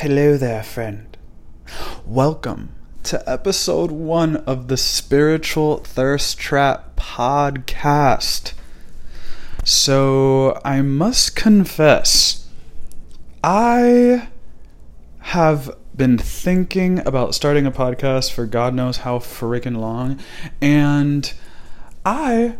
Hello there, friend. Welcome to episode 1 of the Spiritual Thirst Trap Podcast. So, I must confess, I have been thinking about starting a podcast for God knows how freaking long, and I,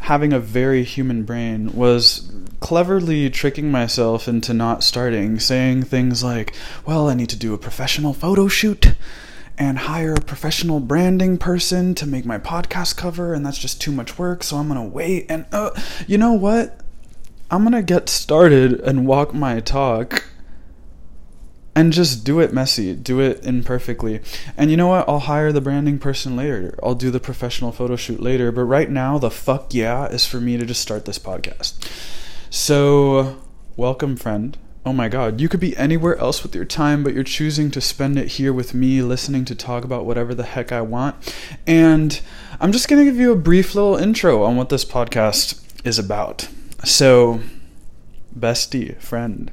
having a very human brain, was cleverly tricking myself into not starting, saying things like, well, I need to do a professional photo shoot and hire a professional branding person to make my podcast cover, and that's just too much work, so I'm gonna wait. And you know what, I'm gonna get started and walk my talk and just do it messy, do it imperfectly, and you know what, I'll hire the branding person later, I'll do the professional photo shoot later, but right now the fuck yeah is for me to just start this podcast. So, welcome, friend. Oh my God, you could be anywhere else with your time, but you're choosing to spend it here with me, listening to talk about whatever the heck I want. And I'm just going to give you a brief little intro on what this podcast is about. So, bestie, friend.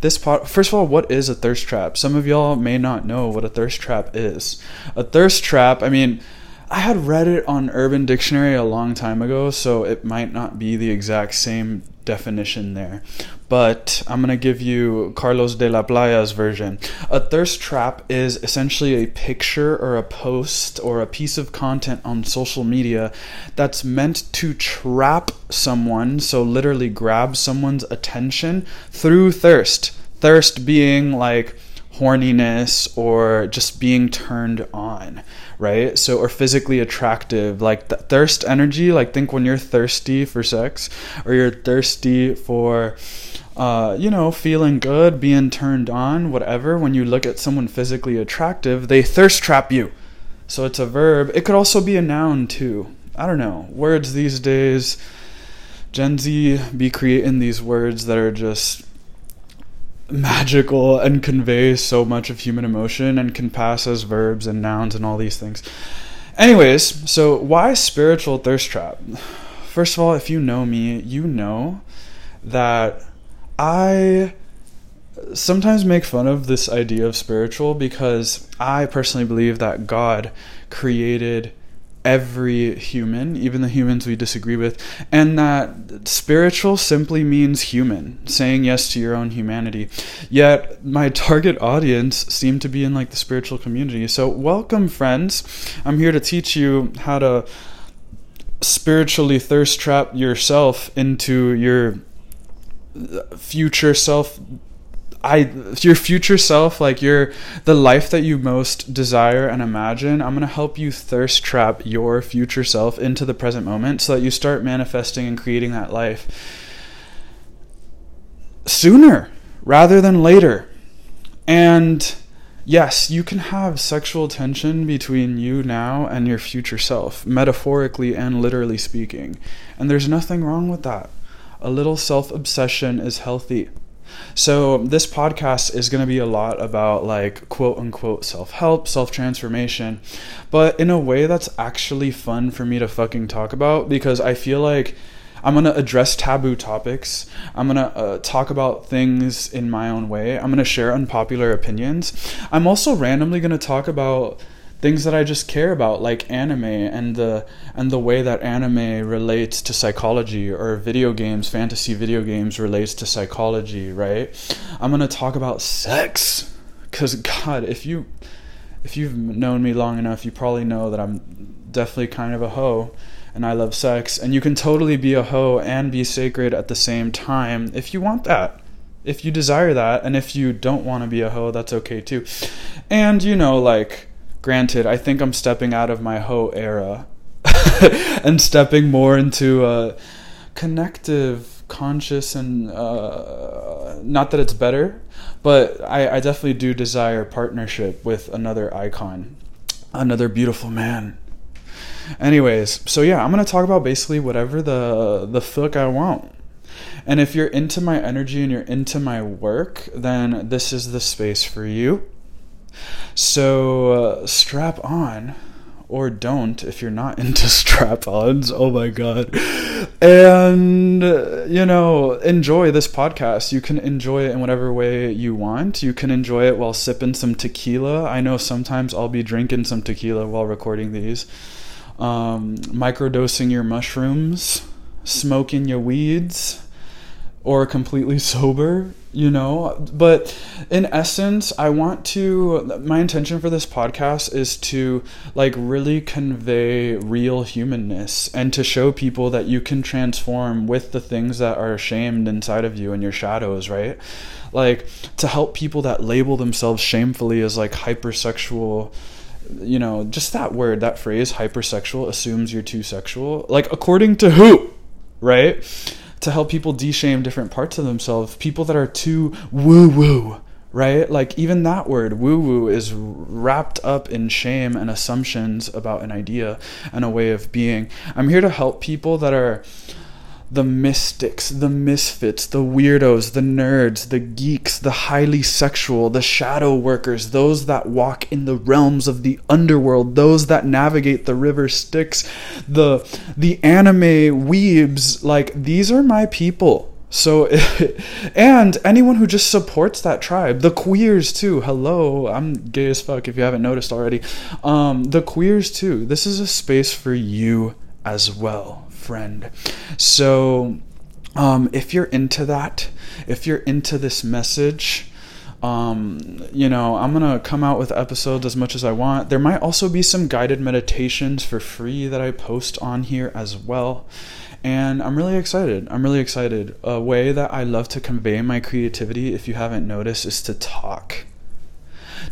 First of all, what is a thirst trap? Some of y'all may not know what a thirst trap is. A thirst trap, I had read it on Urban Dictionary a long time ago, so it might not be the exact same definition there. But I'm going to give you Carlos DelaPlaya's version. A thirst trap is essentially a picture or a post or a piece of content on social media that's meant to trap someone, so literally grab someone's attention through thirst. Thirst being like horniness or just being turned on, right? So, or physically attractive, like the thirst energy, like think when you're thirsty for sex or you're thirsty for, feeling good, being turned on, whatever. When you look at someone physically attractive, they thirst trap you. So it's a verb. It could also be a noun too. I don't know. Words these days, Gen Z be creating these words that are just magical and convey so much of human emotion and can pass as verbs and nouns and all these things. Anyways, so why spiritual thirst trap? First of all, if you know me, you know that I sometimes make fun of this idea of spiritual because I personally believe that God created every human, even the humans we disagree with, and that spiritual simply means human, saying yes to your own humanity. Yet my target audience seem to be in like the spiritual community. So welcome, friends. I'm here to teach you how to spiritually thirst trap yourself into your future self, like the life that you most desire and imagine. I'm going to help you thirst trap your future self into the present moment so that you start manifesting and creating that life sooner rather than later. And yes, you can have sexual tension between you now and your future self, metaphorically and literally speaking. And there's nothing wrong with that. A little self-obsession is healthy. So this podcast is going to be a lot about like quote unquote self-help, self-transformation, but in a way that's actually fun for me to fucking talk about, because I feel like I'm going to address taboo topics. I'm going to talk about things in my own way. I'm going to share unpopular opinions. I'm also randomly going to talk about things that I just care about, like anime and the way that anime relates to psychology, or video games, fantasy video games relates to psychology, right? I'm going to talk about sex, because God, if you've known me long enough, you probably know that I'm definitely kind of a hoe, and I love sex, and you can totally be a hoe and be sacred at the same time if you want that. If you desire that, and if you don't want to be a hoe, that's okay too. And granted, I think I'm stepping out of my hoe era and stepping more into a connective, conscious, and not that it's better, but I definitely do desire partnership with another icon, another beautiful man. Anyways, so yeah, I'm going to talk about basically whatever the fuck I want. And if you're into my energy and you're into my work, then this is the space for you. So strap on or don't if you're not into strap-ons. Oh my God. And, you know, enjoy this podcast. You can enjoy it in whatever way you want. You can enjoy it while sipping some tequila. I know sometimes I'll be drinking some tequila while recording these. Microdosing your mushrooms, smoking your weeds, or completely sober, you know. But in essence, my intention for this podcast is to like really convey real humanness and to show people that you can transform with the things that are shamed inside of you and your shadows, right? Like to help people that label themselves shamefully as like hypersexual. You know, just that word, that phrase, hypersexual, assumes you're too sexual. Like, according to who, right? To help people de-shame different parts of themselves. People that are too woo-woo, right? Like, even that word, woo-woo, is wrapped up in shame and assumptions about an idea and a way of being. I'm here to help people that are the mystics, the misfits, the weirdos, the nerds, the geeks, the highly sexual, the shadow workers, those that walk in the realms of the underworld, those that navigate the river Styx, the anime weebs. Like, these are my people. So, and anyone who just supports that tribe, the queers too. Hello, I'm gay as fuck if you haven't noticed already. The queers too. This is a space for you as well, friend. So if you're into that, if you're into this message, you know, I'm gonna come out with episodes as much as I want. There might also be some guided meditations for free that I post on here as well. And I'm really excited. A way that I love to convey my creativity, if you haven't noticed, is to talk.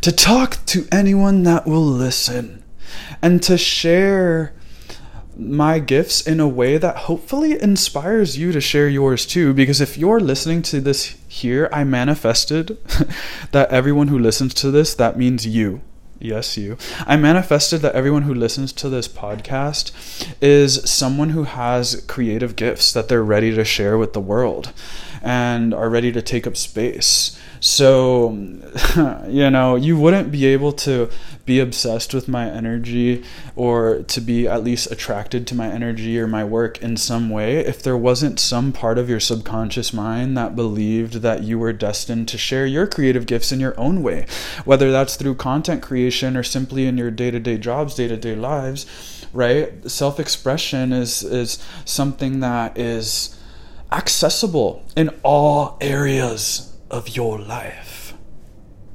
To talk to anyone that will listen. And to share my gifts in a way that hopefully inspires you to share yours too, because if you're listening to this here, I manifested that everyone who listens to this, that means you. Yes, you. I manifested that everyone who listens to this podcast is someone who has creative gifts that they're ready to share with the world and are ready to take up space. So, you know, you wouldn't be able to be obsessed with my energy or to be at least attracted to my energy or my work in some way if there wasn't some part of your subconscious mind that believed that you were destined to share your creative gifts in your own way, whether that's through content creation or simply in your day-to-day jobs, day-to-day lives, right? Self-expression is something that is accessible in all areas of your life,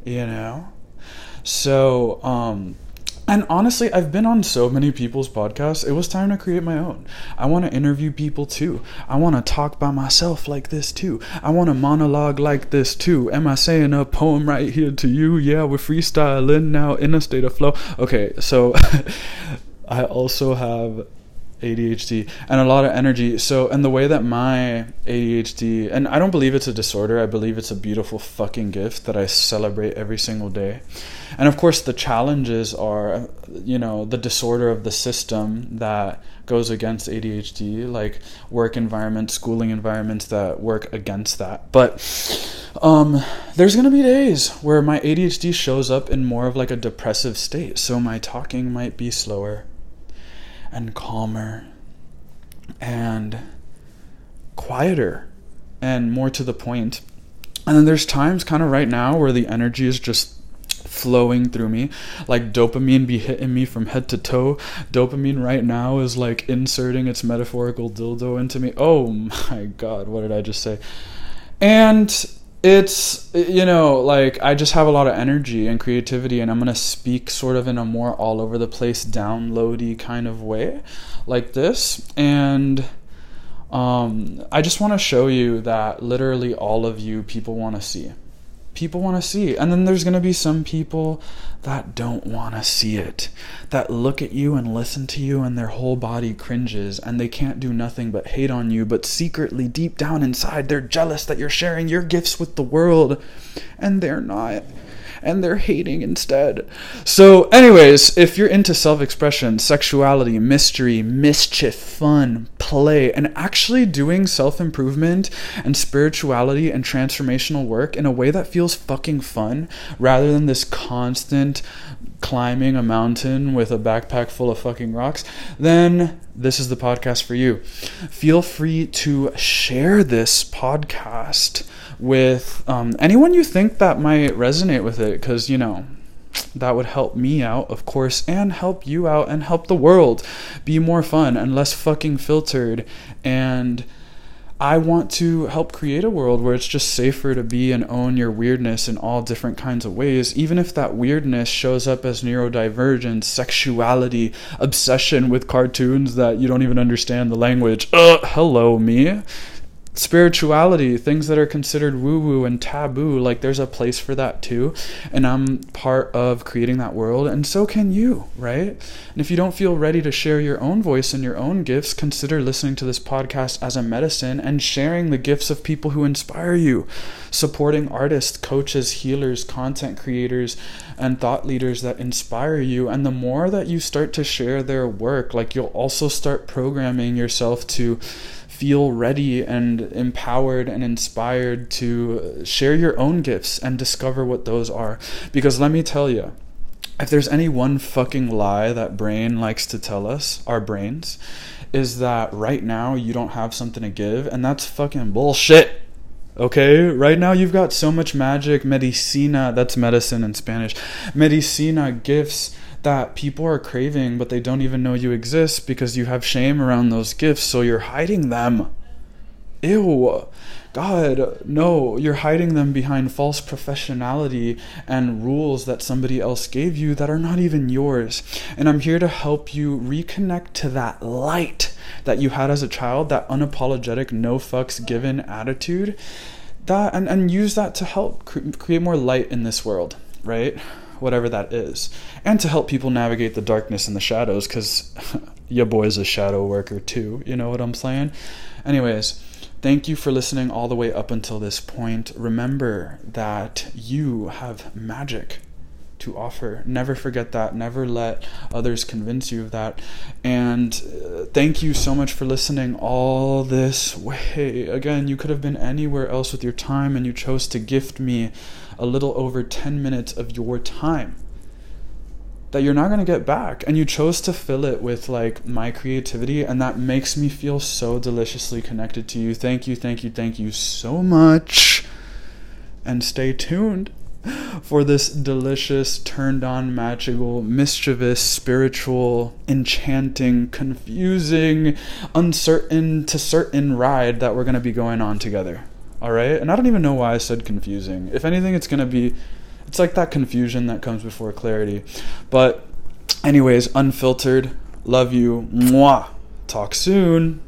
you know? So, and honestly, I've been on so many people's podcasts. It was time to create my own. I want to interview people too. I want to talk by myself like this too. I want to monologue like this too. Am I saying a poem right here to you? Yeah, we're freestyling now in a state of flow. Okay, so I also have ADHD and a lot of energy. So, and the way that my ADHD, and I don't believe it's a disorder, I believe it's a beautiful fucking gift that I celebrate every single day. And of course the challenges are, you know, the disorder of the system that goes against ADHD, like work environments, schooling environments that work against that. But there's going to be days where my ADHD shows up in more of like a depressive state. So my talking might be slower and calmer and quieter and more to the point. And then there's times kind of right now where the energy is just flowing through me, like dopamine be hitting me from head to toe. Dopamine right now is like inserting its metaphorical dildo into me. Oh my God, what did I just say? And it's, you know, like I just have a lot of energy and creativity, and I'm going to speak sort of in a more all over the place, downloady kind of way like this. And I just want to show you that literally all of you people want to see. People want to see. And then there's going to be some people that don't want to see it, that look at you and listen to you and their whole body cringes and they can't do nothing but hate on you. But secretly, deep down inside, they're jealous that you're sharing your gifts with the world, and they're not. And they're hating instead. So anyways, if you're into self-expression, sexuality, mystery, mischief, fun, play, and actually doing self-improvement and spirituality and transformational work in a way that feels fucking fun rather than this constant climbing a mountain with a backpack full of fucking rocks, then this is the podcast for you. Feel free to share this podcast with anyone you think that might resonate with it, because, you know, that would help me out, of course, and help you out, and help the world be more fun and less fucking filtered. And I want to help create a world where it's just safer to be and own your weirdness in all different kinds of ways, even if that weirdness shows up as neurodivergence, sexuality, obsession with cartoons that you don't even understand the language. Hello, me. Spirituality, things that are considered woo-woo and taboo, like there's a place for that too, and I'm part of creating that world, and so can you, right? And if you don't feel ready to share your own voice and your own gifts, consider listening to this podcast as a medicine and sharing the gifts of people who inspire you, supporting artists, coaches, healers, content creators, and thought leaders that inspire you. And the more that you start to share their work, like, you'll also start programming yourself to feel ready and empowered and inspired to share your own gifts and discover what those are. Because let me tell you, if there's any one fucking lie that brain likes to tell us, our brains, is that right now you don't have something to give, and that's fucking bullshit. Okay, right now you've got so much magic, medicina, that's medicine in Spanish, medicina, gifts that people are craving, but they don't even know you exist because you have shame around those gifts, so you're hiding them. Ew. God, no, you're hiding them behind false professionality and rules that somebody else gave you that are not even yours. And I'm here to help you reconnect to that light that you had as a child, that unapologetic, no fucks given attitude, that and use that to help create more light in this world, right? Whatever that is. And to help people navigate the darkness and the shadows, because your boy's a shadow worker too, you know what I'm saying? Anyways, thank you for listening all the way up until this point. Remember that you have magic to offer. Never forget that. Never let others convince you of that. And thank you so much for listening all this way. Again, you could have been anywhere else with your time, and you chose to gift me a little over 10 minutes of your time that you're not going to get back, and you chose to fill it with, like, my creativity, and that makes me feel so deliciously connected to you. Thank you so much, and stay tuned for this delicious, turned on, magical, mischievous, spiritual, enchanting, confusing, uncertain to certain ride that we're going to be going on together. All right? And I don't even know why I said confusing. If anything, it's going to be, it's like that confusion that comes before clarity. But anyways, unfiltered. Love you. Mwah. Talk soon.